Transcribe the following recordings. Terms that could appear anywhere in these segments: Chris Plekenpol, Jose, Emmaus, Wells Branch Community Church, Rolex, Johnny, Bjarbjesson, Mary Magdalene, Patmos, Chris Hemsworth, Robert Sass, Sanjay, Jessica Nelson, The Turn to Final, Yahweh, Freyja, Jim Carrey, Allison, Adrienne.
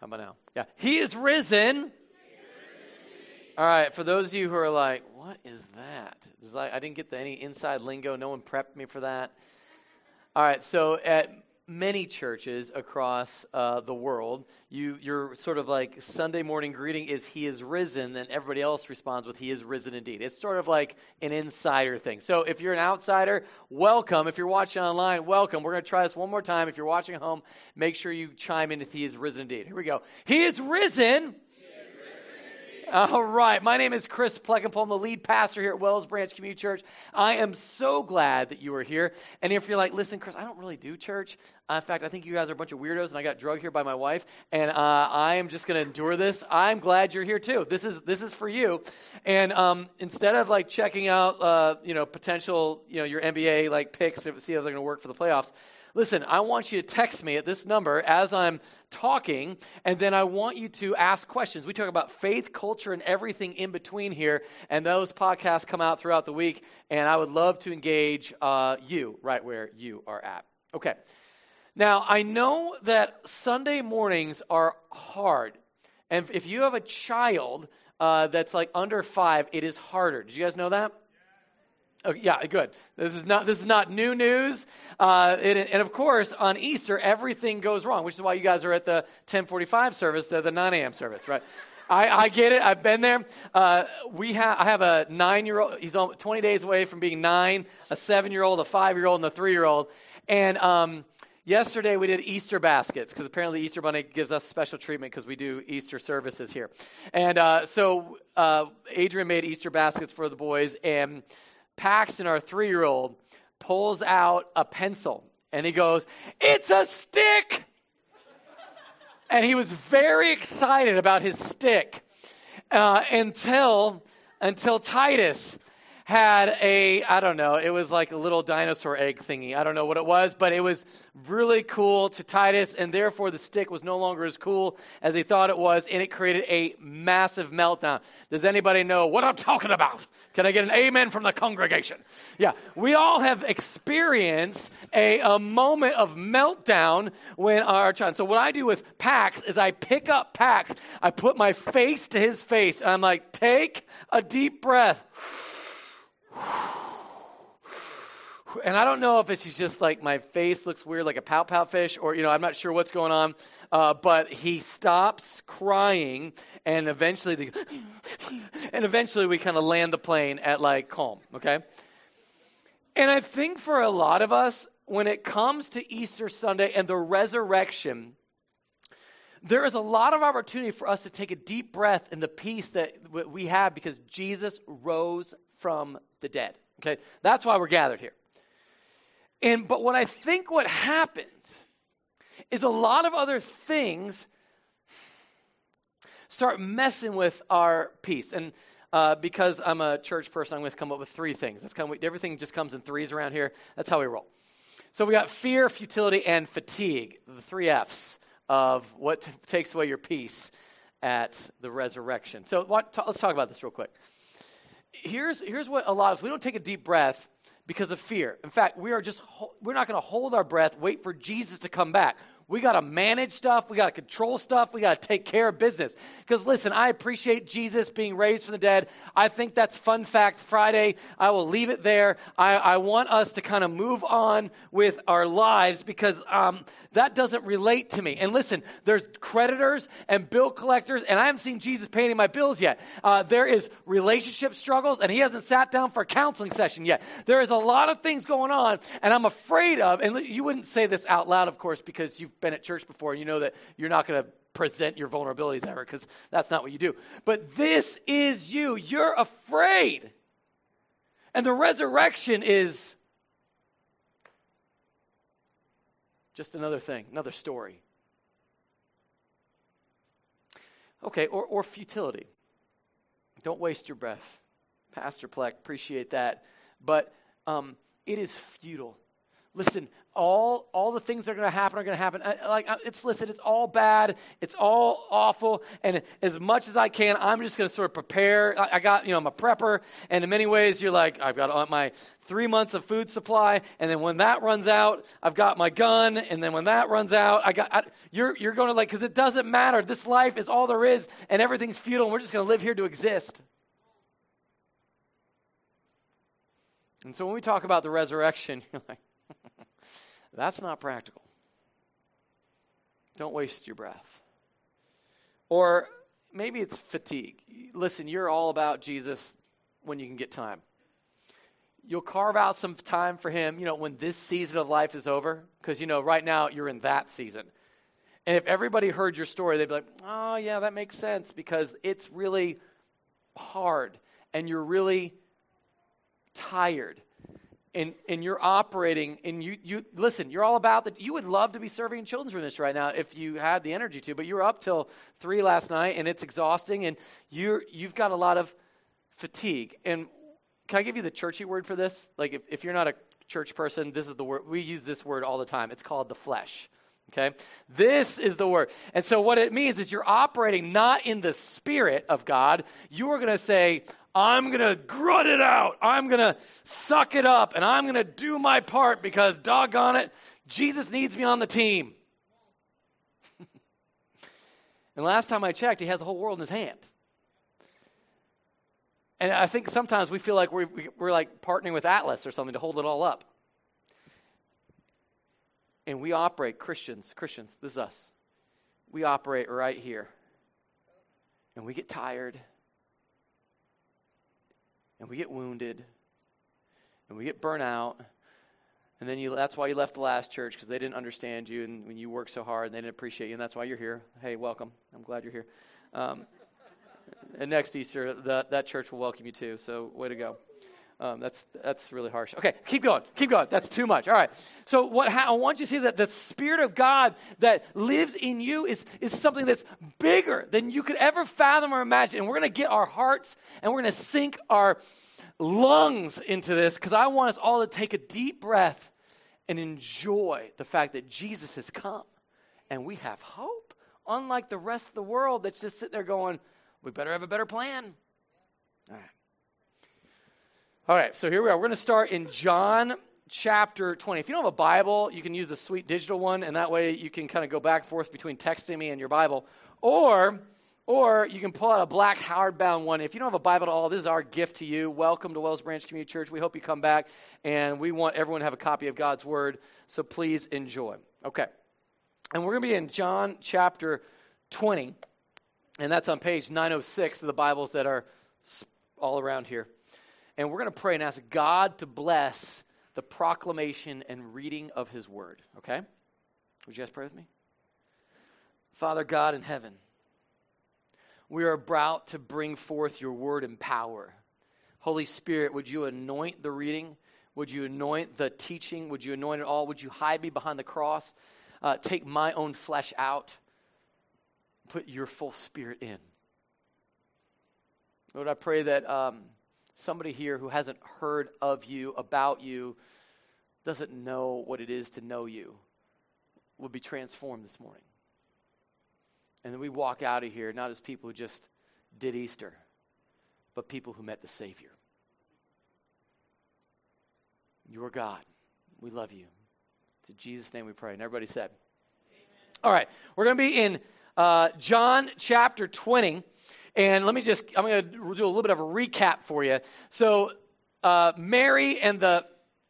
How about now? Yeah. He is risen. He is risen. All right. For those of you who are like, what is that? It's like, I didn't get any inside lingo. No one prepped me for that. All right. So at many churches across the world, your sort of like Sunday morning greeting is he is risen. Then everybody else responds with he is risen indeed. It's sort of like an insider thing. So if you're an outsider, welcome. If you're watching online, welcome. We're going to try this one more time. If you're watching at home, make sure you chime in if he is risen indeed. Here we go. He is risen. All right. My name is Chris Plekenpol. I'm the lead pastor here at Wells Branch Community Church. I am so glad that you are here. And if you're like, listen, Chris, I don't really do church. In fact, I think you guys are a bunch of weirdos, and I got drugged here by my wife, and I am just going to endure this. I'm glad you're here, too. This is for you. And instead of, like, checking out, potential, your NBA, picks to see if they're going to work for the playoffs, listen, I want you to text me at this number as I'm talking, and then I want you to ask questions. We talk about faith, culture, and everything in between here, and those podcasts come out throughout the week, and I would love to engage you right where you are at. Okay. Now, I know that Sunday mornings are hard, and if you have a child that's like under 5, it is harder. Did you guys know that? Okay, yeah, good. This is not new news. And of course, on Easter, everything goes wrong, which is why you guys are at the 10:45 service, the 9 a.m. service, right? I get it. I've been there. I have a 9-year-old. He's 20 days away from being 9, a 7-year-old, a 5-year-old, and a 3-year-old. And yesterday we did Easter baskets because apparently Easter Bunny gives us special treatment because we do Easter services here. And so Adrienne made Easter baskets for the boys, and Paxton, our 3-year-old, pulls out a pencil, and he goes, "It's a stick!" And he was very excited about his stick until Titus had it was like a little dinosaur egg thingy. I don't know what it was, but it was really cool to Titus, and therefore the stick was no longer as cool as he thought it was, and it created a massive meltdown. Does anybody know what I'm talking about? Can I get an amen from the congregation? Yeah, we all have experienced a moment of meltdown when our child. So what I do with Pax is I pick up Pax, I put my face to his face, and I'm like, take a deep breath. And I don't know if it's just like my face looks weird like a pow-pow fish or, I'm not sure what's going on, but he stops crying, and eventually we kind of land the plane at calm, okay? And I think for a lot of us, when it comes to Easter Sunday and the resurrection, there is a lot of opportunity for us to take a deep breath in the peace that we have because Jesus rose from the dead. Okay, that's why we're gathered here. But what I think what happens is a lot of other things start messing with our peace. And because I'm a church person, I'm going to come up with 3 things. That's kind of everything just comes in threes around here. That's how we roll. So we got fear, futility, and fatigue, the 3 F's of what takes away your peace at the resurrection. So let's talk about this real quick. Here's what a lot of us, we don't take a deep breath because of fear. In fact, we're not going to hold our breath, wait for Jesus to come back. We got to manage stuff. We got to control stuff. We got to take care of business. Because listen, I appreciate Jesus being raised from the dead. I think that's Fun Fact Friday. I will leave it there. I want us to kind of move on with our lives because that doesn't relate to me. And listen, there's creditors and bill collectors, and I haven't seen Jesus paying my bills yet. There is relationship struggles, and he hasn't sat down for a counseling session yet. There is a lot of things going on, and I'm afraid of, and you wouldn't say this out loud, of course, because you've been at church before, and you know that you're not going to present your vulnerabilities ever, because that's not what you do. But this is you. You're afraid. And the resurrection is just another thing, another story. Okay, or futility. Don't waste your breath. Pastor Pleck, appreciate that. But it is futile. Listen, all the things that are going to happen are going to happen. It's all bad. It's all awful. And as much as I can, I'm just going to sort of prepare. I'm a prepper. And in many ways, you're like, I've got my 3 months of food supply. And then when that runs out, I've got my gun. And then when that runs out, you're going to like, because it doesn't matter. This life is all there is. And everything's futile. And we're just going to live here to exist. And so when we talk about the resurrection, you're like, that's not practical. Don't waste your breath. Or maybe it's fatigue. Listen, you're all about Jesus when you can get time. You'll carve out some time for him, when this season of life is over, because, right now you're in that season. And if everybody heard your story, they'd be like, oh, yeah, that makes sense, because it's really hard, and you're really tired. And you're operating, and listen, you're all about that. You would love to be serving in children's ministry right now if you had the energy to, but you were up till 3 last night, and it's exhausting, and you've got a lot of fatigue. And can I give you the churchy word for this? Like, if you're not a church person, this is the word. We use this word all the time. It's called the flesh, okay? This is the word. And so what it means is you're operating not in the Spirit of God. You are going to say, I'm going to grunt it out. I'm going to suck it up, and I'm going to do my part because, doggone it, Jesus needs me on the team. And last time I checked, he has the whole world in his hand. And I think sometimes we feel like we're like partnering with Atlas or something to hold it all up. And we operate, Christians, this is us. We operate right here. And we get tired. And we get wounded, and we get burnt out, and then that's why you left the last church, because they didn't understand you, and when you worked so hard, and they didn't appreciate you, and that's why you're here. Hey, welcome. I'm glad you're here. And next Easter, that church will welcome you too, so way to go. That's really harsh. Okay, keep going. That's too much. All right. So I want you to see that the Spirit of God that lives in you is something that's bigger than you could ever fathom or imagine. And we're going to get our hearts and we're going to sink our lungs into this because I want us all to take a deep breath and enjoy the fact that Jesus has come and we have hope, unlike the rest of the world that's just sitting there going, we better have a better plan. All right. All right, so here we are. We're going to start in John chapter 20. If you don't have a Bible, you can use the sweet digital one, and that way you can kind of go back and forth between texting me and your Bible. Or you can pull out a black hardbound one. If you don't have a Bible at all, this is our gift to you. Welcome to Wells Branch Community Church. We hope you come back, and we want everyone to have a copy of God's Word, so please enjoy. Okay, and we're going to be in John chapter 20, and that's on page 906 of the Bibles that are all around here. And we're going to pray and ask God to bless the proclamation and reading of his word, okay? Would you guys pray with me? Father God in heaven, we are about to bring forth your word in power. Holy Spirit, would you anoint the reading? Would you anoint the teaching? Would you anoint it all? Would you hide me behind the cross? Take my own flesh out. Put your full spirit in. Lord, I pray that somebody here who hasn't heard of you, about you, doesn't know what it is to know you, will be transformed this morning. And then we walk out of here not as people who just did Easter, but people who met the Savior. You are God. We love you. It's in Jesus' name we pray. And everybody said, All right, we're going to be in John chapter 20, and I'm going to do a little bit of a recap for you. So Mary and the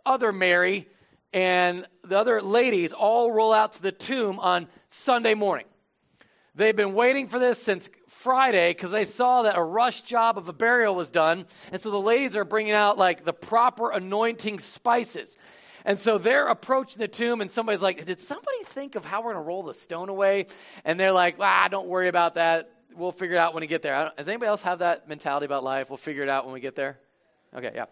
other Mary and the other ladies all roll out to the tomb on Sunday morning. They've been waiting for this since Friday because they saw that a rush job of a burial was done, and so the ladies are bringing out like the proper anointing spices. And so they're approaching the tomb, and somebody's like, did somebody think of how we're going to roll the stone away? And they're like, don't worry about that. We'll figure it out when we get there. Does anybody else have that mentality about life? We'll figure it out when we get there? Okay, yeah.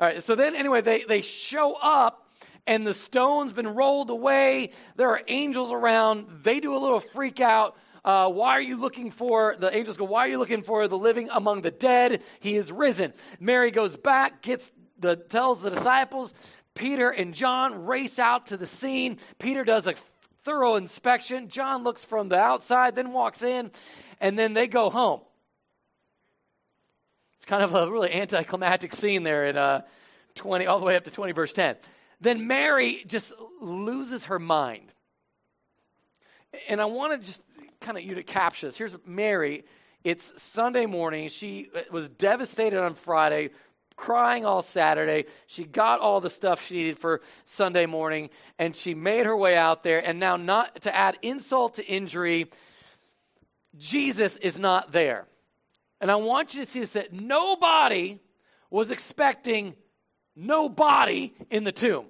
All right, so then anyway, they show up, and the stone's been rolled away. There are angels around. They do a little freak out. The angels go, why are you looking for the living among the dead? He is risen. Mary goes back, tells the disciples. Peter and John race out to the scene. Peter does a thorough inspection. John looks from the outside, then walks in, and then they go home. It's kind of a really anticlimactic scene there in 20, all the way up to 20, verse 10. Then Mary just loses her mind. And I want to just kind of you to capture this. Here's Mary. It's Sunday morning. She was devastated on Friday, crying all Saturday. She got all the stuff she needed for Sunday morning, and she made her way out there. And now, not to add insult to injury, Jesus is not there. And I want you to see this, that nobody was expecting nobody in the tomb.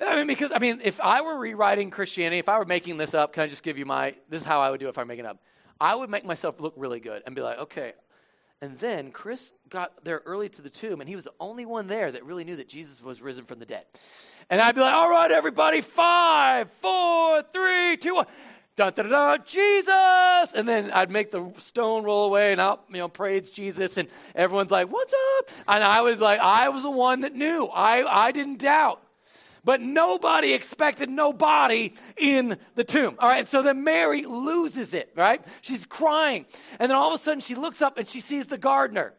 Because if I were rewriting Christianity, if I were making this up, can I just give you this is how I would do it if I were making it up. I would make myself look really good and be like, okay. And then Chris got there early to the tomb, and he was the only one there that really knew that Jesus was risen from the dead. And I'd be like, all right, everybody, 5, 4, 3, 2, 1. Dun-da-da-da, Jesus! And then I'd make the stone roll away, and I'll, praise Jesus, and everyone's like, what's up? And I was the one that knew. I didn't doubt. But nobody expected nobody in the tomb. All right, so then Mary loses it, right? She's crying. And then all of a sudden she looks up and she sees the gardener.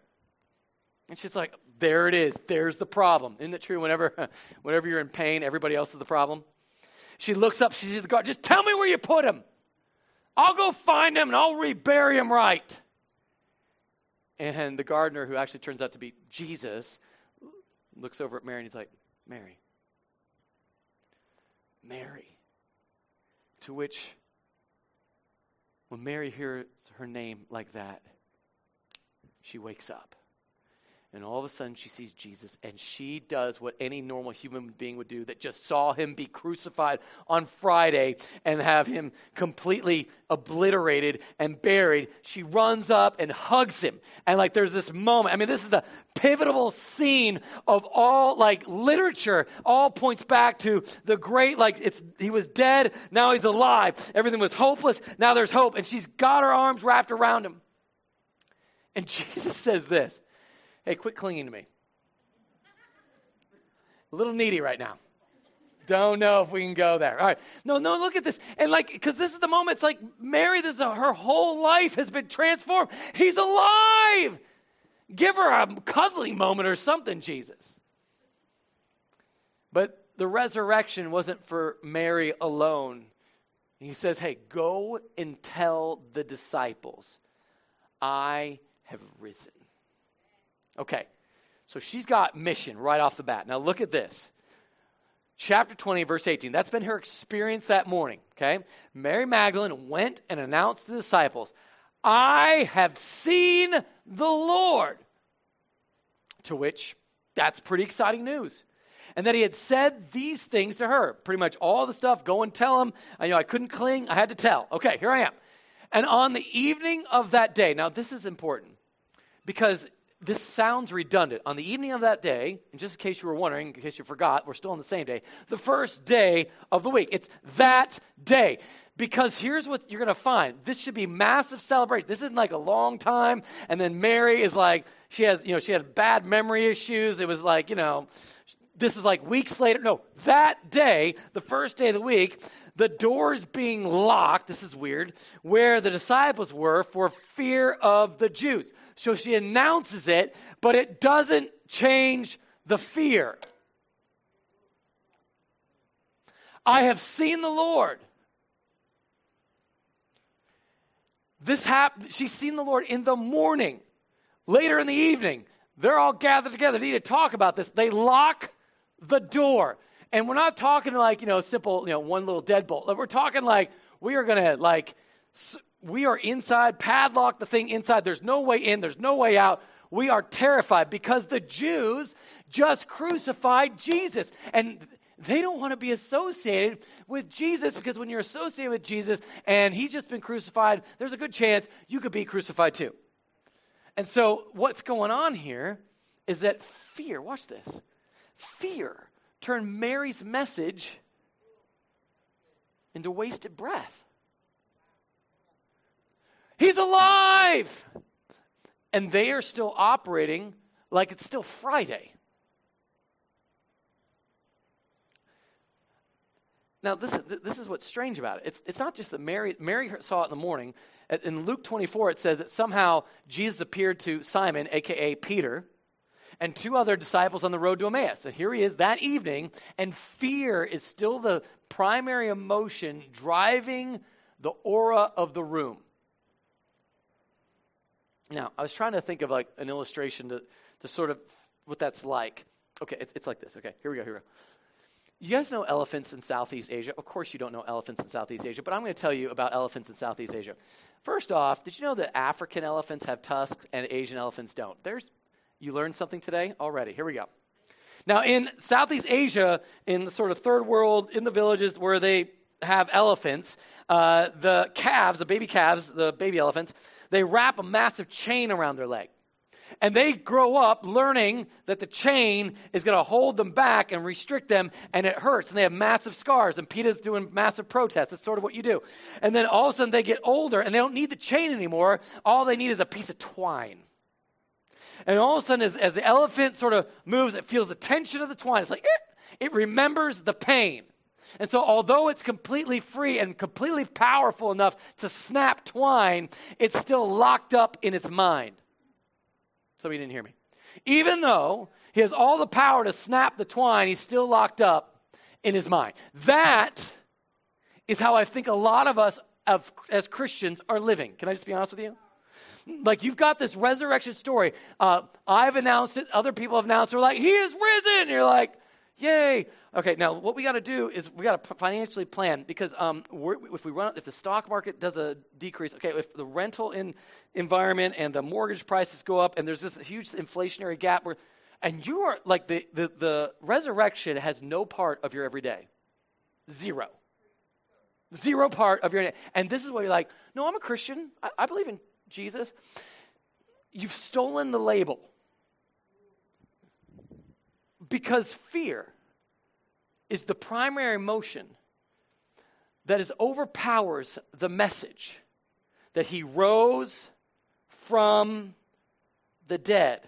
And she's like, there it is. There's the problem. Isn't it true? Whenever you're in pain, everybody else is the problem. She looks up, she sees the gardener. Just tell me where you put him. I'll go find him and I'll rebury him right. And the gardener, who actually turns out to be Jesus, looks over at Mary and he's like, Mary, to which when Mary hears her name like that, she wakes up. And all of a sudden she sees Jesus, and she does what any normal human being would do that just saw him be crucified on Friday and have him completely obliterated and buried. She runs up and hugs him. And there's this moment. This is the pivotal scene of all literature. All points back to the great, he was dead, now he's alive. Everything was hopeless, now there's hope. And she's got her arms wrapped around him. And Jesus says this. Hey, quit clinging to me. A little needy right now. Don't know if we can go there. All right. No, look at this. And because this is the moment, it's like Mary, her whole life has been transformed. He's alive. Give her a cuddling moment or something, Jesus. But the resurrection wasn't for Mary alone. He says, hey, go and tell the disciples, I have risen. Okay, so she's got mission right off the bat. Now look at this. Chapter 20, verse 18. That's been her experience that morning, okay? Mary Magdalene went and announced to the disciples, I have seen the Lord. To which, that's pretty exciting news. And that he had said these things to her. Pretty much all the stuff, go and tell him. I couldn't cling, I had to tell. Okay, here I am. And on the evening of that day, now this is important because this sounds redundant. On the evening of that day, and just in case you were wondering, in case you forgot, we're still on the same day, the first day of the week. It's that day. Because here's what you're going to find. This should be massive celebration. This isn't a long time. And then Mary is she had bad memory issues. It was this is weeks later. No, that day, the first day of the week, the doors being locked, this is weird, where the disciples were for fear of the Jews. So she announces it, but it doesn't change the fear. I have seen the Lord. This happened. She's seen the Lord in the morning. Later in the evening, they're all gathered together. They need to talk about this. They lock the door. And we're not talking like, simple, one little deadbolt. We're talking like we are going to, we are inside, padlock the thing inside. There's no way in. There's no way out. We are terrified because the Jews just crucified Jesus. And they don't want to be associated with Jesus because when you're associated with Jesus and he's just been crucified, there's a good chance you could be crucified too. And so what's going on here is that fear, watch this, fear turned Mary's message into wasted breath. He's alive! And they are still operating like it's still Friday. Now, this is what's strange about it. It's not just that Mary saw it in the morning. In Luke 24, it says that somehow Jesus appeared to Simon, a.k.a. Peter, and two other disciples on the road to Emmaus. And here he is that evening, and fear is still the primary emotion driving the aura of the room. Now, I was trying to think of an illustration to sort of what that's like. Okay, it's like this. Okay, here we go. You guys know elephants in Southeast Asia? Of course you don't know elephants in Southeast Asia, but I'm going to tell you about elephants in Southeast Asia. First off, did you know that African elephants have tusks and Asian elephants don't? You learned something today already. Here we go. Now, in Southeast Asia, in the sort of third world, in the villages where they have elephants, the baby elephants, they wrap a massive chain around their leg. And they grow up learning that the chain is going to hold them back and restrict them, and it hurts. And they have massive scars, and PETA's doing massive protests. It's sort of what you do. And then all of a sudden they get older, and they don't need the chain anymore. All they need is a piece of twine. And all of a sudden, as the elephant sort of moves, it feels the tension of the twine. It's like, it remembers the pain. And so although it's completely free and completely powerful enough to snap twine, it's still locked up in its mind. So he didn't hear me. Even though he has all the power to snap the twine, he's still locked up in his mind. That is how I think a lot of us as Christians are living. Can I just be honest with you? You've got this resurrection story. I've announced it. Other people have announced it. We're like, he is risen. And you're like, yay. Okay, now what we got to do is we got to financially plan because if the stock market does a decrease, okay, if the rental environment and the mortgage prices go up and there's this huge inflationary gap, and you are like the resurrection has no part of your everyday. Zero part of your day. And this is where you're like, no, I'm a Christian. I believe in Jesus. You've stolen the label. Because fear is the primary emotion that overpowers the message that he rose from the dead.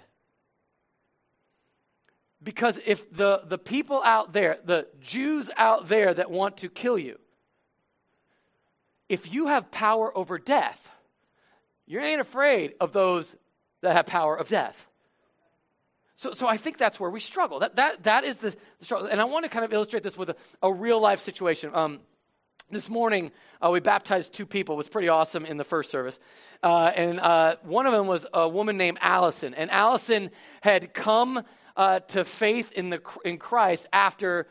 Because if the people out there, the Jews out there that want to kill you, if you have power over death, you ain't afraid of those that have power of death. So I think that's where we struggle. That is the struggle. And I want to kind of illustrate this with a real-life situation. This morning, we baptized two people. It was pretty awesome in the first service. And one of them was a woman named Allison. And Allison had come to faith in Christ after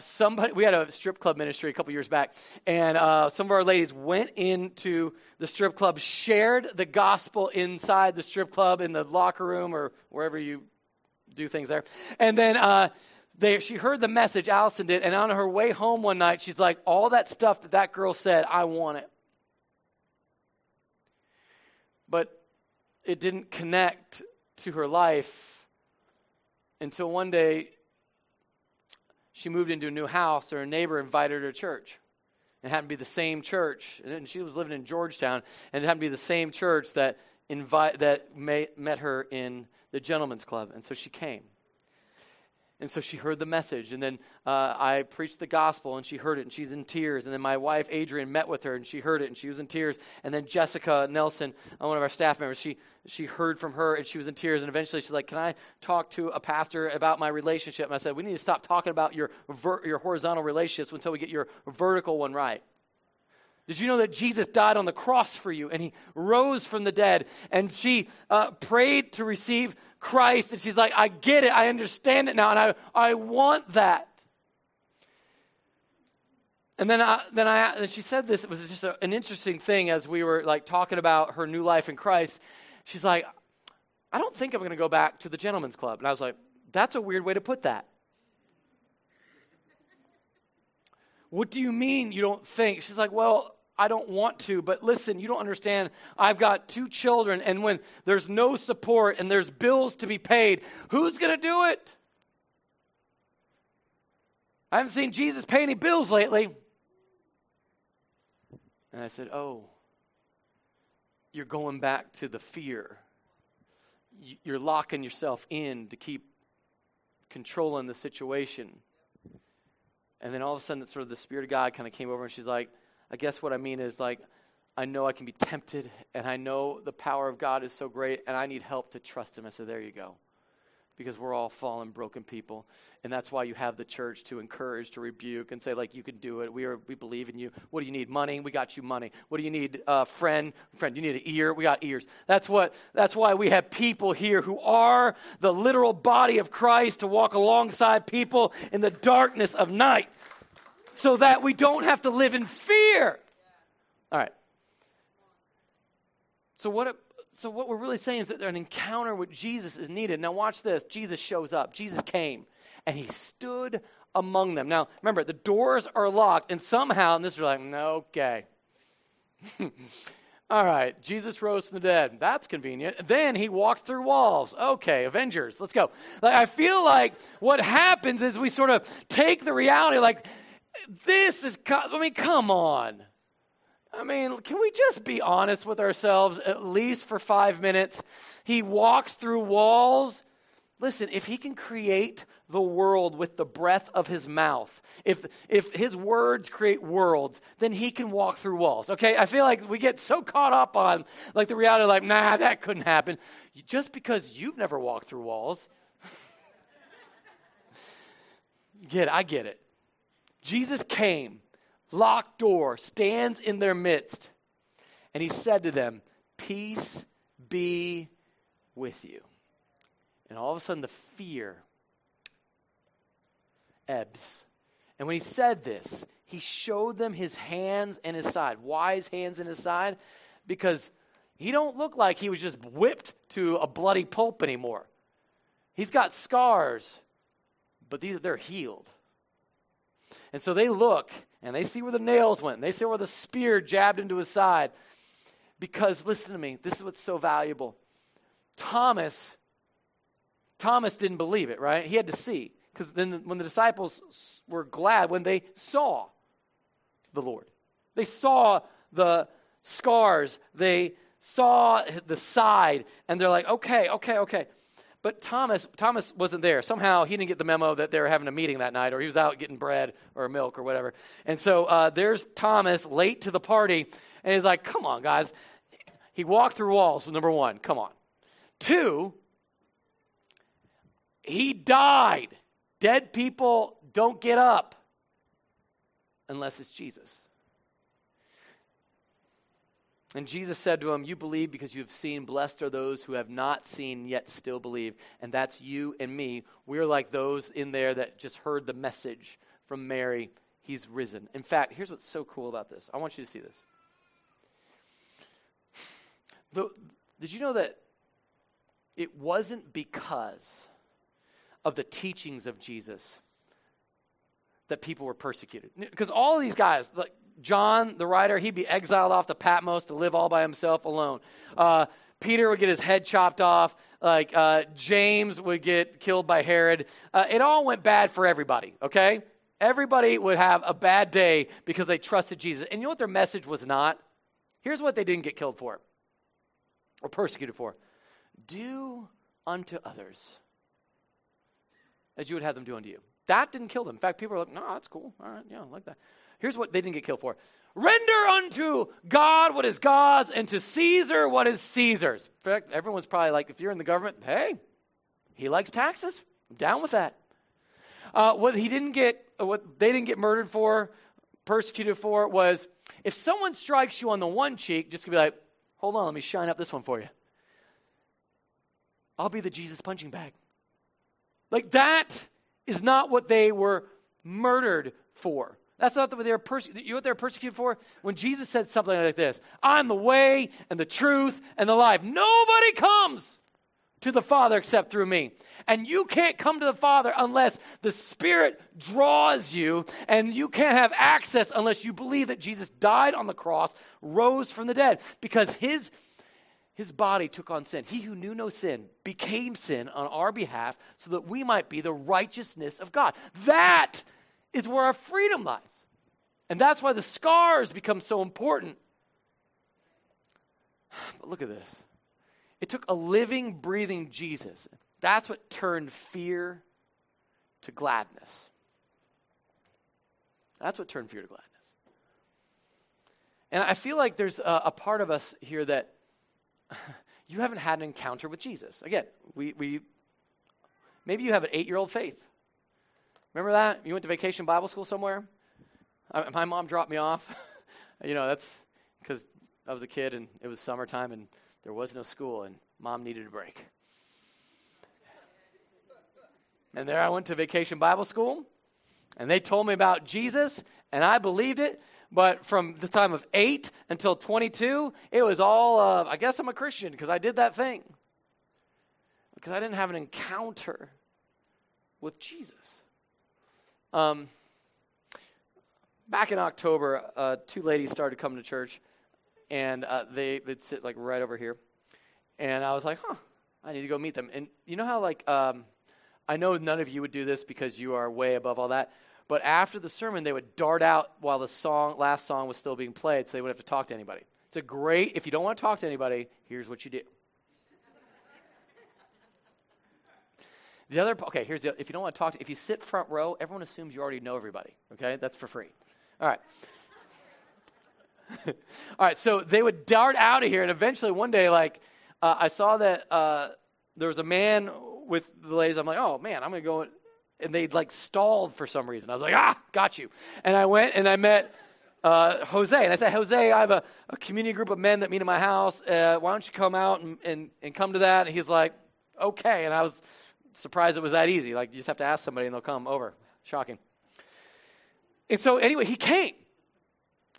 somebody. We had a strip club ministry a couple years back. And some of our ladies went into the strip club, shared the gospel inside the strip club in the locker room or wherever you do things there. And then she heard the message, Allison did, and on her way home one night, she's like, all that stuff that girl said, I want it. But it didn't connect to her life until one day she moved into a new house, or a neighbor invited her to church. It happened to be the same church, and she was living in Georgetown, and it happened to be the same church that met her in the gentleman's club, and so she came. And so she heard the message, and then I preached the gospel, and she heard it, and she's in tears. And then my wife, Adrienne, met with her, and she heard it, and she was in tears. And then Jessica Nelson, one of our staff members, she heard from her, and she was in tears. And eventually she's like, can I talk to a pastor about my relationship? And I said, we need to stop talking about your horizontal relationships until we get your vertical one right. Did you know that Jesus died on the cross for you and he rose from the dead? And she prayed to receive Christ, and she's like, I get it, I understand it now, and I want that. And then she said this, it was just an interesting thing as we were like talking about her new life in Christ. She's like, I don't think I'm going to go back to the gentleman's club. And I was like, that's a weird way to put that. What do you mean you don't think? She's like, well, I don't want to, but listen, you don't understand. I've got 2 children, and when there's no support and there's bills to be paid, who's going to do it? I haven't seen Jesus pay any bills lately. And I said, oh, you're going back to the fear. You're locking yourself in to keep controlling the situation. And then all of a sudden, it's sort of the Spirit of God kind of came over, and she's like, I guess what I mean is, like, I know I can be tempted, and I know the power of God is so great, and I need help to trust him. I said, there you go, because we're all fallen, broken people, and that's why you have the church to encourage, to rebuke, and say, like, you can do it. We believe in you. What do you need? Money? We got you money. What do you need? Friend, you need an ear? We got ears. That's why we have people here who are the literal body of Christ to walk alongside people in the darkness of night so that we don't have to live in fear. All right. So what we're really saying is that an encounter with Jesus is needed. Now watch this. Jesus shows up. Jesus came, and he stood among them. Now remember, the doors are locked, and somehow, and this is like, okay. All right, Jesus rose from the dead. That's convenient. Then he walks through walls. Okay, Avengers, let's go. Like, I feel like what happens is we sort of take the reality, like, this is, I mean, come on. I mean, can we just be honest with ourselves at least for 5 minutes? He walks through walls. Listen, if he can create the world with the breath of his mouth, if his words create worlds, then he can walk through walls, okay? I feel like we get so caught up on like the reality, like, nah, that couldn't happen. Just because you've never walked through walls. I get it. Jesus came. Locked door, stands in their midst. And he said to them, peace be with you. And all of a sudden the fear ebbs. And when he said this, he showed them his hands and his side. Why his hands and his side? Because he don't look like he was just whipped to a bloody pulp anymore. He's got scars, but they're healed. And so they look, and they see where the nails went. And they see where the spear jabbed into his side. Because, listen to me, this is what's so valuable. Thomas didn't believe it, right? He had to see. Because then when the disciples were glad, when they saw the Lord. They saw the scars. They saw the side. And they're like, okay. But Thomas wasn't there. Somehow he didn't get the memo that they were having a meeting that night, or he was out getting bread or milk or whatever. And so there's Thomas late to the party, and he's like, come on, guys. He walked through walls, number one. Come on. 2, he died. Dead people don't get up unless it's Jesus. And Jesus said to him, you believe because you have seen. Blessed are those who have not seen yet still believe. And that's you and me. We're like those in there that just heard the message from Mary. He's risen. In fact, here's what's so cool about this. I want you to see this. Did you know that it wasn't because of the teachings of Jesus that people were persecuted? Because all these guys, like, John, the writer, he'd be exiled off to Patmos to live all by himself alone. Peter would get his head chopped off. James would get killed by Herod. It all went bad for everybody, okay? Everybody would have a bad day because they trusted Jesus. And you know what their message was not? Here's what they didn't get killed for or persecuted for. Do unto others as you would have them do unto you. That didn't kill them. In fact, people were like, no, that's cool. All right, yeah, I like that. Here's what they didn't get killed for. Render unto God what is God's, and to Caesar what is Caesar's. In fact, everyone's probably like, if you're in the government, hey, he likes taxes. I'm down with that. What they didn't get murdered for, persecuted for, was If someone strikes you on the one cheek, just be like, hold on, let me shine up this one for you. I'll be the Jesus punching bag. Like, that is not what they were murdered for. That's not what they were persecuted for. When Jesus said something like this, I'm the way and the truth and the life. Nobody comes to the Father except through me. And you can't come to the Father unless the Spirit draws you, and you can't have access unless you believe that Jesus died on the cross, rose from the dead, because his body took on sin. He who knew no sin became sin on our behalf so that we might be the righteousness of God. That is where our freedom lies. And that's why the scars become so important. But look at this. It took a living, breathing Jesus. That's what turned fear to gladness. That's what turned fear to gladness. And I feel like there's a part of us here that you haven't had an encounter with Jesus. Again, we maybe you have an 8-year-old faith. Remember that? You went to vacation Bible school somewhere? My mom dropped me off. You know, that's because I was a kid and it was summertime and there was no school and mom needed a break. And there I went to vacation Bible school and they told me about Jesus and I believed it. But from the time of 8 until 22, it was all, I guess I'm a Christian because I did that thing. Because I didn't have an encounter with Jesus. Back in October, 2 ladies started coming to church, and they'd sit like right over here. And I was like, I need to go meet them. And you know how like, I know none of you would do this because you are way above all that. But after the sermon, they would dart out while the last song was still being played, so they wouldn't have to talk to anybody. It's a great, if you don't want to talk to anybody, here's what you do. If you don't want to talk to, if you sit front row, everyone assumes you already know everybody, okay? That's for free. All right. All right, so they would dart out of here, and eventually one day, like, I saw that there was a man with the ladies. I'm like, oh, man, I'm going to go. And they'd like stalled for some reason. I was like, got you. And I went and I met Jose. And I said, Jose, I have a community group of men that meet in my house. Why don't you come out and come to that? And he's like, okay. And I was surprised it was that easy. Like, you just have to ask somebody and they'll come over. Shocking. And so anyway, he came.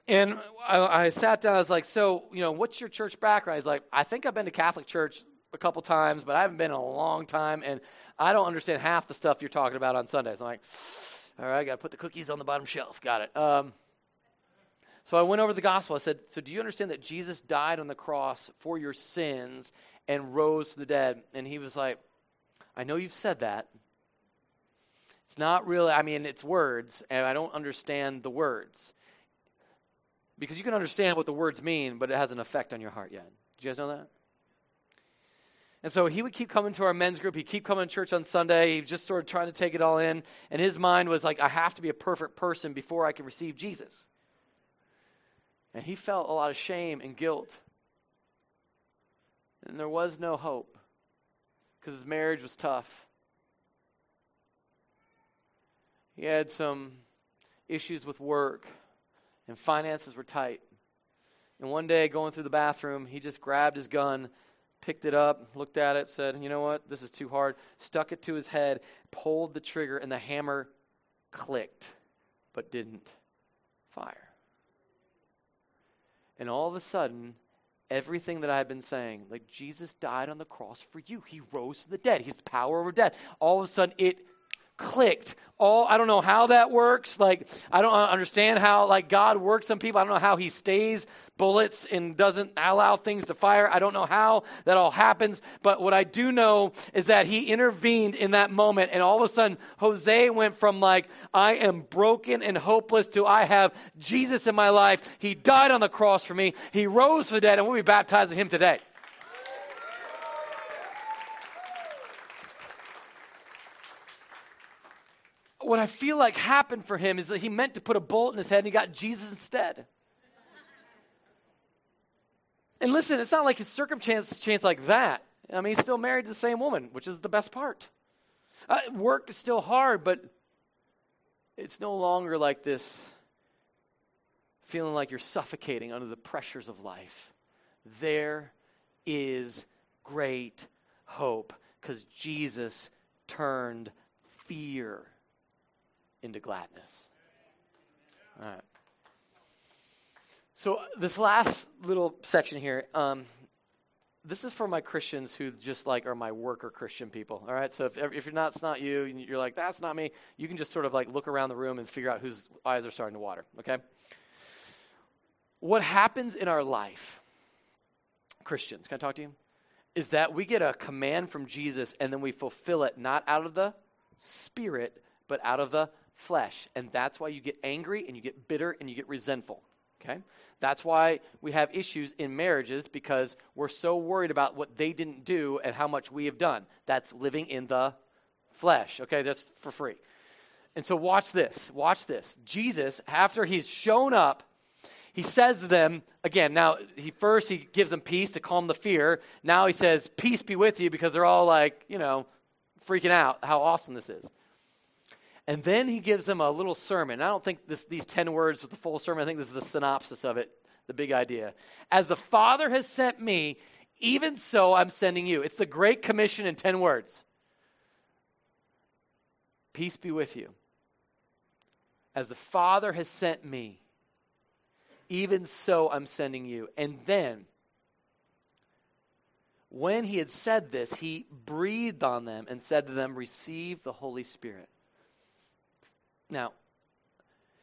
And I sat down. I was like, so, you know, what's your church background? He's like, I think I've been to Catholic church a couple times, but I haven't been in a long time, and I don't understand half the stuff you're talking about on Sundays. I'm like, all right, I got to put the cookies on the bottom shelf. Got it. So I went over the gospel. I said, so do you understand that Jesus died on the cross for your sins and rose from the dead? And he was like, I know you've said that. It's not really, I mean, it's words, and I don't understand the words. Because you can understand what the words mean, but it has an effect on your heart yet. Did you guys know that? And so he would keep coming to our men's group. He'd keep coming to church on Sunday. He was just sort of trying to take it all in. And his mind was like, I have to be a perfect person before I can receive Jesus. And he felt a lot of shame and guilt. And there was no hope because his marriage was tough. He had some issues with work and finances were tight. And one day, going through the bathroom, he just grabbed his gun, picked it up, looked at it, said, you know what, this is too hard, stuck it to his head, pulled the trigger, and the hammer clicked, but didn't fire. And all of a sudden, everything that I had been saying, like Jesus died on the cross for you. He rose from the dead. He's the power over death. All of a sudden, it clicked. I don't know how that works. Like, I don't understand how like God works on people. I don't know how he stays bullets and doesn't allow things to fire. I don't know how that all happens. But what I do know is that he intervened in that moment. And all of a sudden, Jose went from like, I am broken and hopeless to I have Jesus in my life. He died on the cross for me. He rose from the dead, and we'll be baptizing him today. What I feel like happened for him is that he meant to put a bullet in his head and he got Jesus instead. And listen, it's not like his circumstances changed like that. I mean, he's still married to the same woman, which is the best part. Work is still hard, but it's no longer like this feeling like you're suffocating under the pressures of life, there is great hope, because Jesus turned fear into gladness. All right. So this last little section here, this is for my Christians who just like are my worker Christian people. All right, so if you're not, it's not you, and you're like, that's not me, you can just sort of like look around the room and figure out whose eyes are starting to water, okay? What happens in our life, Christians, can I talk to you? Is that we get a command from Jesus and then we fulfill it not out of the Spirit, but out of the flesh. And that's why you get angry and you get bitter and you get resentful. Okay, that's why we have issues in marriages, because we're so worried about what they didn't do and how much we have done. That's living in the flesh. Okay, that's for free. And so watch this. Watch this. Jesus, after he's shown up, he says to them, again, now he gives them peace to calm the fear. Now he says, peace be with you, because they're all like, you know, freaking out how awesome this is. And then he gives them a little sermon. I don't think these 10 words with the full sermon. I think this is the synopsis of it, the big idea. As the Father has sent me, even so I'm sending you. It's the Great Commission in 10 words. Peace be with you. As the Father has sent me, even so I'm sending you. And then, when he had said this, he breathed on them and said to them, receive the Holy Spirit. Now,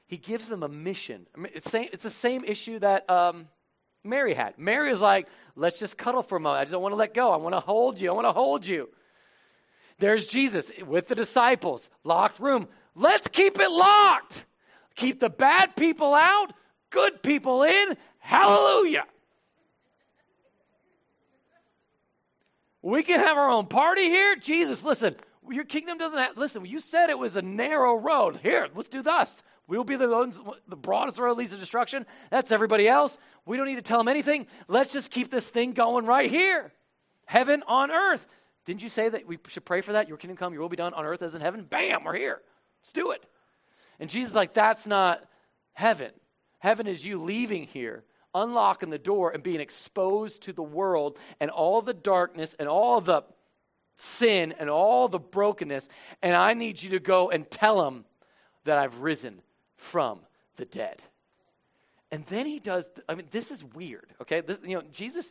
he gives them a mission. I mean, it's the same issue that Mary had. Mary is like, let's just cuddle for a moment. I just don't want to let go. I want to hold you. I want to hold you. There's Jesus with the disciples, locked room. Let's keep it locked. Keep the bad people out, good people in. Hallelujah. We can have our own party here. Jesus, listen. Your kingdom doesn't have, listen, you said it was a narrow road. Here, let's do this. We will be the broadest road leads to destruction. That's everybody else. We don't need to tell them anything. Let's just keep this thing going right here. Heaven on earth. Didn't you say that we should pray for that? Your kingdom come, your will be done on earth as in heaven. Bam, we're here. Let's do it. And Jesus is like, that's not heaven. Heaven is you leaving here, unlocking the door and being exposed to the world and all the darkness and all the sin and all the brokenness, and I need you to go and tell them that I've risen from the dead. And then he does, I mean, this is weird, okay? This, you know, Jesus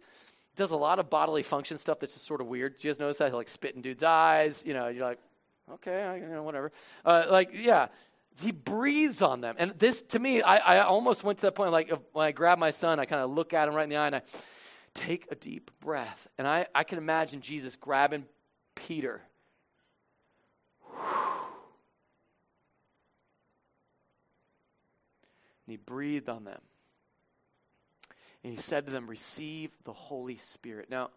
does a lot of bodily function stuff that's just sort of weird. Do you guys notice that? He, like, spit in dudes' eyes, you know, you're like, okay, you know, whatever. Yeah, he breathes on them. And this, to me, I almost went to that point, like, when I grab my son, I kind of look at him right in the eye, and I take a deep breath. And I can imagine Jesus grabbing Peter. And he breathed on them. And he said to them, receive the Holy Spirit. Now,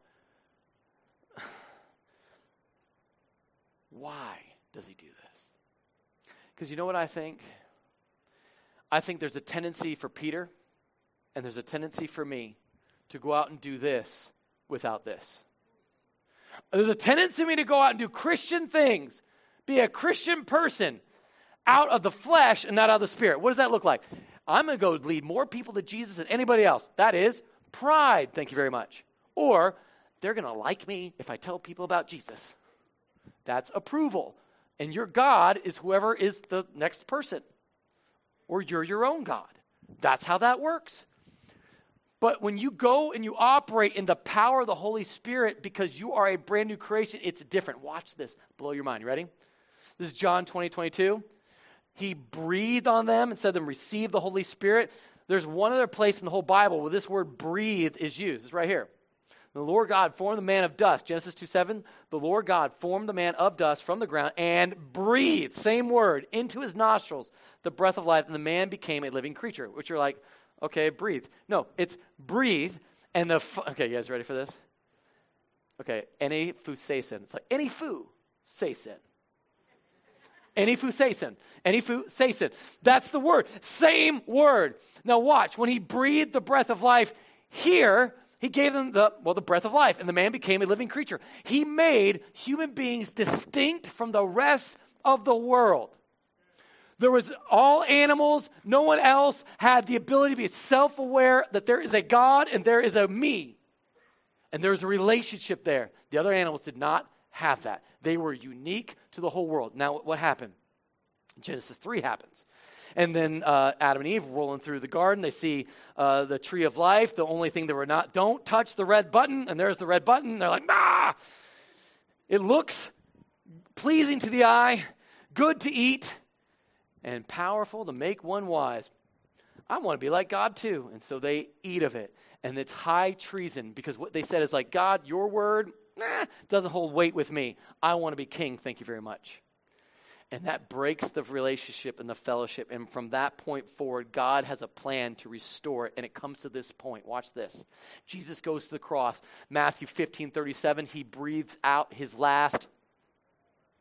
why does he do this? Because you know what I think? I think there's a tendency for Peter and there's a tendency for me to go out and do this without this. There's a tendency in me to go out and do Christian things, be a Christian person out of the flesh and not out of the Spirit. What does that look like? I'm going to go lead more people to Jesus than anybody else. That is pride, thank you very much. Or they're going to like me if I tell people about Jesus. That's approval. And your God is whoever is the next person. Or you're your own God. That's how that works. But when you go and you operate in the power of the Holy Spirit because you are a brand new creation, it's different. Watch this. Blow your mind. You ready? This is John 20:22. He breathed on them and said to them, receive the Holy Spirit. There's one other place in the whole Bible where this word breathe is used. It's right here. The Lord God formed the man of dust. Genesis 2:7. The Lord God formed the man of dust from the ground and breathed, same word, into his nostrils the breath of life. And the man became a living creature, which you're like, okay, breathe. No, it's breathe. And okay, you guys ready for this? Okay, ene fuseisen. It's like, ene fuseisen. Ene fuseisen. Ene fuseisen. That's the word. Same word. Now watch. When he breathed the breath of life here, he gave them the breath of life. And the man became a living creature. He made human beings distinct from the rest of the world. There was all animals. No one else had the ability to be self-aware that there is a God and there is a me. And there's a relationship there. The other animals did not have that. They were unique to the whole world. Now, what happened? Genesis 3 happens. And then Adam and Eve rolling through the garden. They see the tree of life. The only thing they were not, don't touch the red button. And there's the red button. They're like, nah. It looks pleasing to the eye, good to eat, and powerful to make one wise. I want to be like God too. And so they eat of it. And it's high treason because what they said is like, God, your word doesn't hold weight with me. I want to be king. Thank you very much. And that breaks the relationship and the fellowship. And from that point forward, God has a plan to restore it. And it comes to this point. Watch this. Jesus goes to the cross. Matthew 15:37. He breathes out his last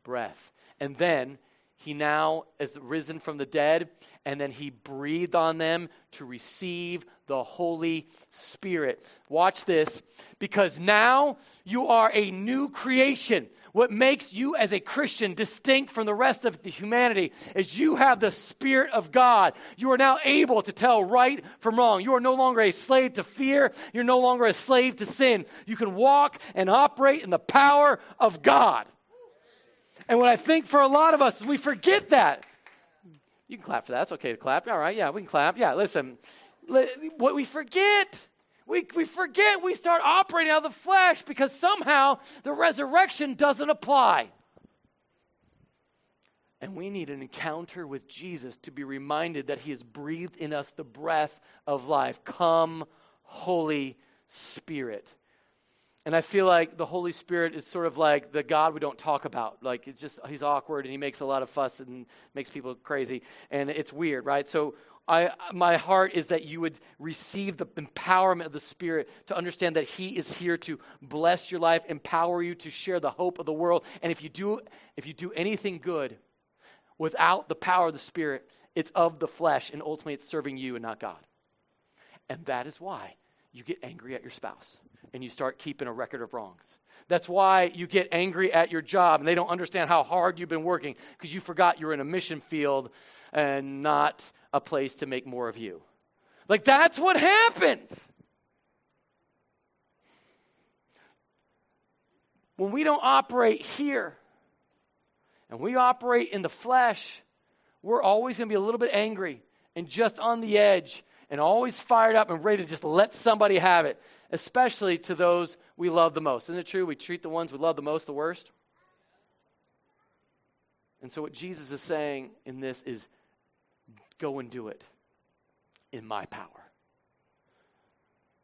breath. And then he now is risen from the dead. And then he breathed on them to receive the Holy Spirit. Watch this. Because now you are a new creation. What makes you as a Christian distinct from the rest of the humanity is you have the Spirit of God. You are now able to tell right from wrong. You are no longer a slave to fear. You're no longer a slave to sin. You can walk and operate in the power of God. And what I think for a lot of us is we forget that. You can clap for that. It's okay to clap. All right, yeah, we can clap. Yeah, listen, what we forget... We forget we start operating out of the flesh because somehow the resurrection doesn't apply. And we need an encounter with Jesus to be reminded that he has breathed in us the breath of life. Come, Holy Spirit. And I feel like the Holy Spirit is sort of like the God we don't talk about. Like it's just, he's awkward and he makes a lot of fuss and makes people crazy. And it's weird, right? So my heart is that you would receive the empowerment of the Spirit to understand that he is here to bless your life, empower you to share the hope of the world. And if you do anything good without the power of the Spirit, it's of the flesh, and ultimately it's serving you and not God. And that is why you get angry at your spouse and you start keeping a record of wrongs. That's why you get angry at your job and they don't understand how hard you've been working because you forgot you're in a mission field and not a place to make more of you. Like that's what happens. When we don't operate here and we operate in the flesh, we're always going to be a little bit angry and just on the edge and always fired up and ready to just let somebody have it, especially to those we love the most. Isn't it true? We treat the ones we love the most the worst. And so what Jesus is saying in this is, go and do it in my power.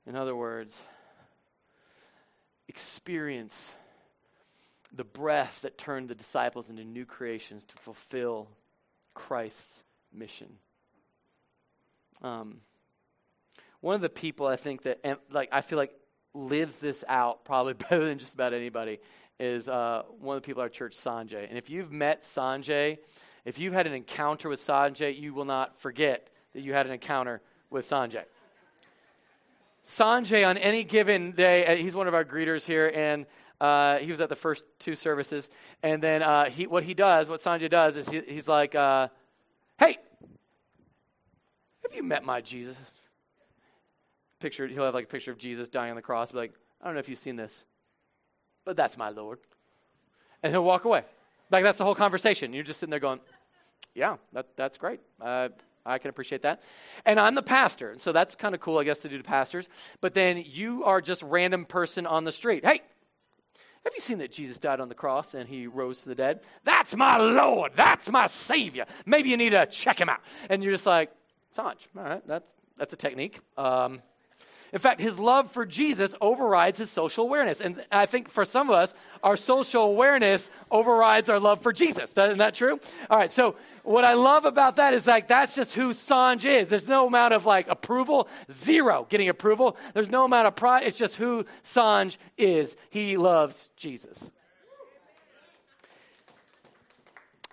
In other words, experience the breath that turned the disciples into new creations to fulfill Christ's mission. One of the people I think that, lives this out probably better than just about anybody is one of the people at our church, Sanjay. And if you've met Sanjay, if you've had an encounter with Sanjay, you will not forget that you had an encounter with Sanjay. Sanjay, on any given day, he's one of our greeters here, and he was at the first two services. And then what Sanjay does is he's like, hey, have you met my Jesus? He'll have like a picture of Jesus dying on the cross. Be like, I don't know if you've seen this, but that's my Lord. And he'll walk away. Like that's the whole conversation. You're just sitting there going, yeah, that's great. I can appreciate that. And I'm the pastor. So that's kind of cool, I guess, to do to pastors. But then you are just random person on the street. Hey, have you seen that Jesus died on the cross and he rose to the dead? That's my Lord. That's my Savior. Maybe you need to check him out. And you're just like, Sanj, all right, that's a technique. In fact, his love for Jesus overrides his social awareness. And I think for some of us, our social awareness overrides our love for Jesus. Isn't that true? All right, so what I love about that is like that's just who Sanj is. There's no amount of like approval, zero getting approval. There's no amount of pride. It's just who Sanj is. He loves Jesus.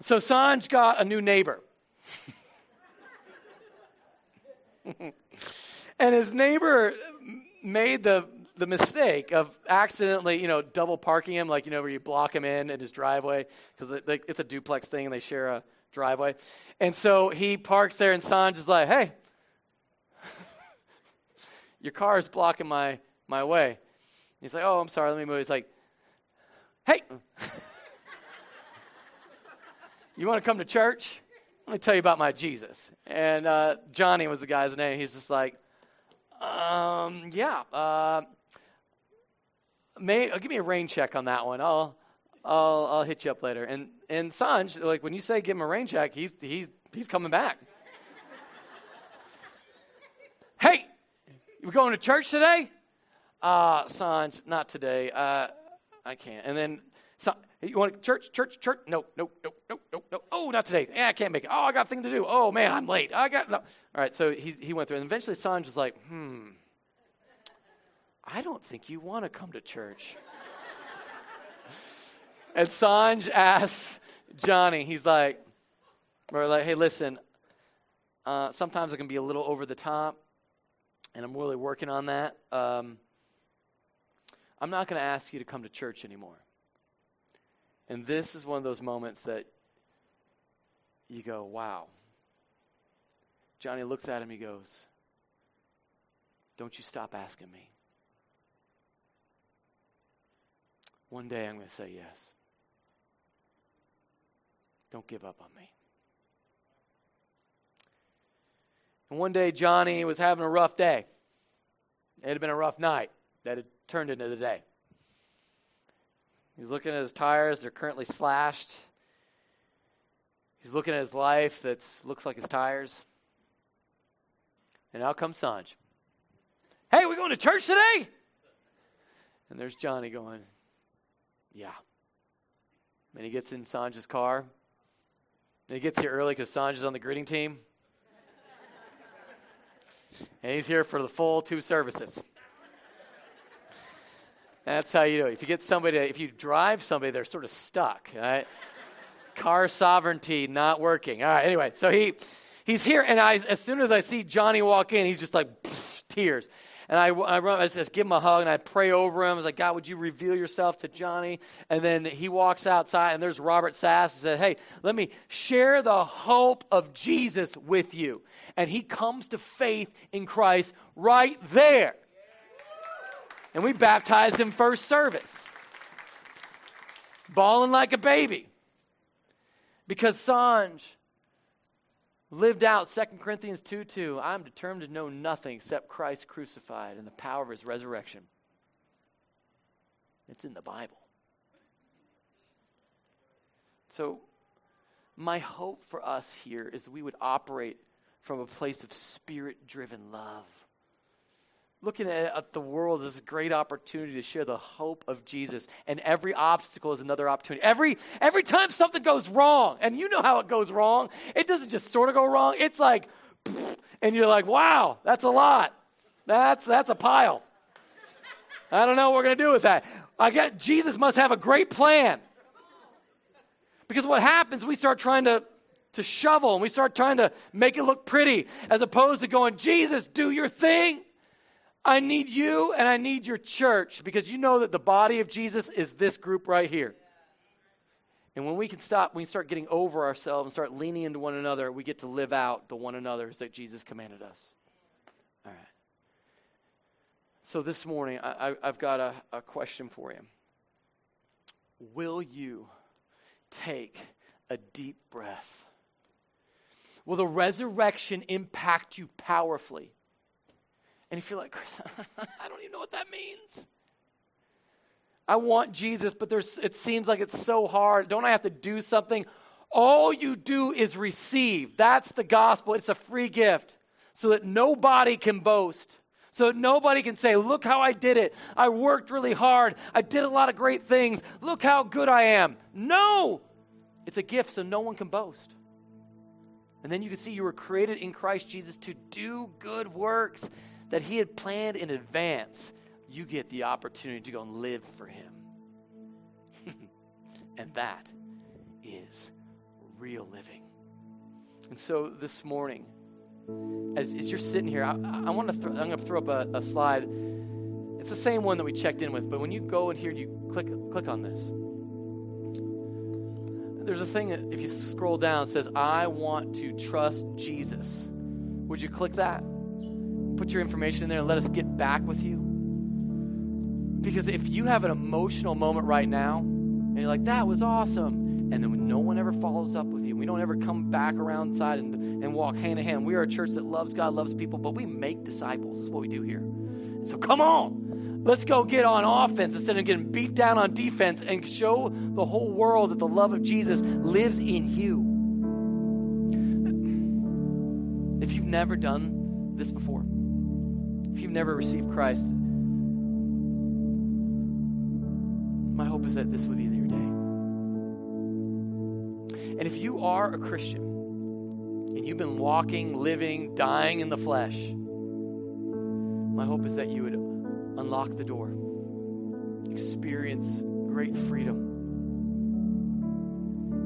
So Sanj got a new neighbor. And his neighbor made the mistake of accidentally, double parking him, where you block him in his driveway because it's a duplex thing and they share a driveway. And so he parks there, and Sanjay's like, hey, your car is blocking my way. He's like, oh, I'm sorry, let me move. He's like, hey, you want to come to church? Let me tell you about my Jesus. And Johnny was the guy's name. He's just like, give me a rain check on that one. I'll hit you up later. And Sanj, like, when you say give him a rain check, he's coming back. Hey, you going to church today? Sanj, not today. I can't. And then, so, you want to church? No. Oh, not today. Yeah, I can't make it. Oh, I got a thing to do. Oh, man, I'm late. I got no. All right, so he went through. And eventually Sanj was like, I don't think you want to come to church. And Sanj asks Johnny, we're like, hey, listen, sometimes I can be a little over the top, and I'm really working on that. I'm not going to ask you to come to church anymore. And this is one of those moments that you go, wow. Johnny looks at him, he goes, don't you stop asking me. One day I'm going to say yes. Don't give up on me. And one day Johnny was having a rough day. It had been a rough night that had turned into the day. He's looking at his tires. They're currently slashed. He's looking at his life that looks like his tires. And out comes Sanj. Hey, we going to church today? And there's Johnny going, yeah. And he gets in Sanj's car. And he gets here early because Sanj is on the greeting team. And he's here for the full 2 services. That's how you do it. If you drive somebody, they're sort of stuck, all right? Car sovereignty not working. All right, anyway, so he's here, and as soon as I see Johnny walk in, he's just like, pfft, tears. And I run, I just give him a hug, and I pray over him. I was like, God, would you reveal yourself to Johnny? And then he walks outside, and there's Robert Sass, and said, hey, let me share the hope of Jesus with you. And he comes to faith in Christ right there. And we baptized him first service. Bawling like a baby. Because Sanj lived out 2 Corinthians 2:2. I'm determined to know nothing except Christ crucified and the power of his resurrection. It's in the Bible. So my hope for us here is that we would operate from a place of spirit-driven love. Looking at the world is a great opportunity to share the hope of Jesus. And every obstacle is another opportunity. Every time something goes wrong, and you know how it goes wrong, it doesn't just sort of go wrong. It's like, and you're like, wow, that's a lot. That's a pile. I don't know what we're going to do with that. Jesus must have a great plan. Because what happens, we start trying to shovel, and we start trying to make it look pretty, as opposed to going, Jesus, do your thing. I need you and I need your church, because you know that the body of Jesus is this group right here. And when we can stop, when we start getting over ourselves and start leaning into one another, we get to live out the one another's that Jesus commanded us. All right. So this morning, I've got a question for you. Will you take a deep breath? Will the resurrection impact you powerfully? And if you're like, Chris, I don't even know what that means. I want Jesus, but it seems like it's so hard. Don't I have to do something? All you do is receive. That's the gospel. It's a free gift so that nobody can boast, so that nobody can say, look how I did it. I worked really hard. I did a lot of great things. Look how good I am. No, it's a gift so no one can boast. And then you can see you were created in Christ Jesus to do good works that he had planned in advance. You get the opportunity to go and live for him. And that is real living. And so this morning, as you're sitting here, I'm going to throw up a slide. It's the same one that we checked in with, but when you go in here, you click on this. there's a thing that if you scroll down, it says, I want to trust Jesus. Would you click that? Put your information in there and let us get back with you. Because if you have an emotional moment right now, and you're like, that was awesome, and then when no one ever follows up with you, we don't ever come back around side and walk hand in hand. We are a church that loves God, loves people, but we make disciples. That's what we do here. So come on, let's go get on offense instead of getting beat down on defense and show the whole world that the love of Jesus lives in you. If you've never done this before, if you've never received Christ, my hope is that this would be your day. And if you are a Christian and you've been walking, living, dying in the flesh, my hope is that you would unlock the door, experience great freedom,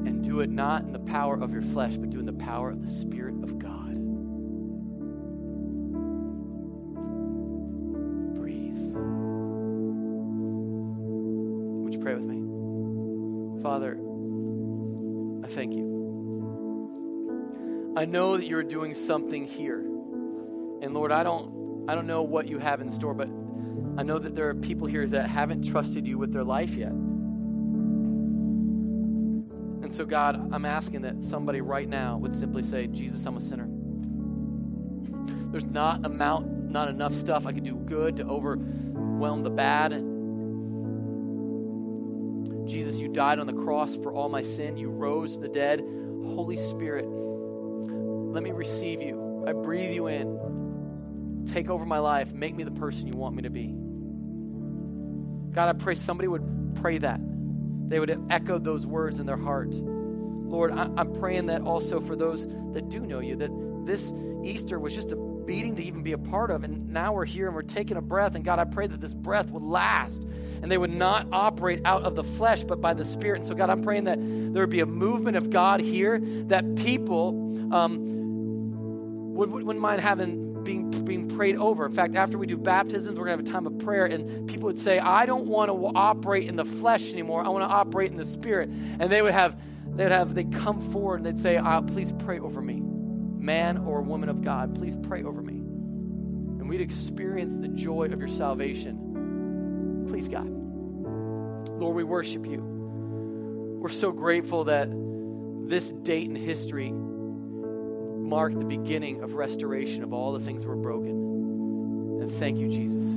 and do it not in the power of your flesh, but do it in the power of the Spirit of God. Breathe. Would you pray with me? Father, I thank you. I know that you're doing something here. And Lord, I don't know what you have in store, but I know that there are people here that haven't trusted you with their life yet. And so, God, I'm asking that somebody right now would simply say, Jesus, I'm a sinner. There's not enough stuff I could do good to overwhelm the bad. Jesus, you died on the cross for all my sin. You rose the dead. Holy Spirit, let me receive you. I breathe you in. Take over my life. Make me the person you want me to be. God, I pray somebody would pray that. They would have echoed those words in their heart. Lord, I'm praying that also for those that do know you, that this Easter was just a beating to even be a part of, and now we're here and we're taking a breath, and God, I pray that this breath would last, and they would not operate out of the flesh, but by the Spirit. And so, God, I'm praying that there would be a movement of God here, that people wouldn't mind being prayed over. In fact, after we do baptisms, we're going to have a time of prayer, and people would say, I don't want to operate in the flesh anymore. I want to operate in the Spirit. And they'd come forward and they'd say, please pray over me. Man or woman of God, please pray over me. And we'd experience the joy of your salvation. Please, God. Lord, we worship you. We're so grateful that this date in history mark the beginning of restoration of all the things that were broken. And thank you, Jesus,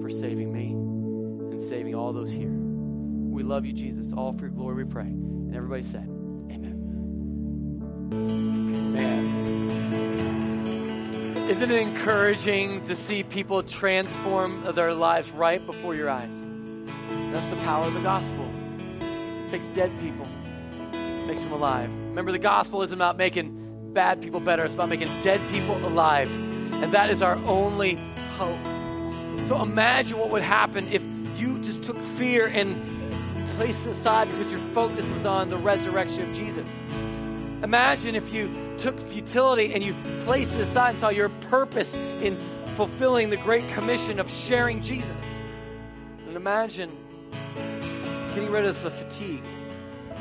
for saving me and saving all those here. We love you, Jesus. All for your glory we pray. And everybody said, amen. Man. Isn't it encouraging to see people transform their lives right before your eyes? That's the power of the gospel. It takes dead people, makes them alive. Remember, the gospel isn't about making bad people better. It's about making dead people alive. And that is our only hope. So imagine what would happen if you just took fear and placed it aside because your focus was on the resurrection of Jesus. Imagine if you took futility and you placed it aside and saw your purpose in fulfilling the Great Commission of sharing Jesus. And imagine getting rid of the fatigue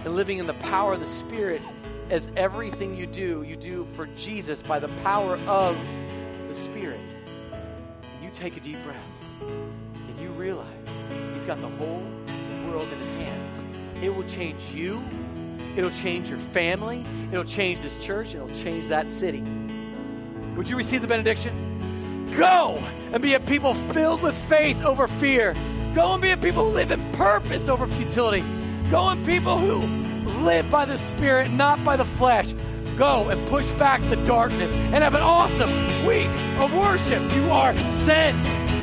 and living in the power of the Spirit, as everything you do for Jesus by the power of the Spirit. You take a deep breath and you realize he's got the whole world in his hands. It will change you. It'll change your family. It'll change this church. It'll change that city. Would you receive the benediction? Go and be a people filled with faith over fear. Go and be a people who live in purpose over futility. Go and people who live by the Spirit, not by the flesh. Go and push back the darkness and have an awesome week of worship. You are sent.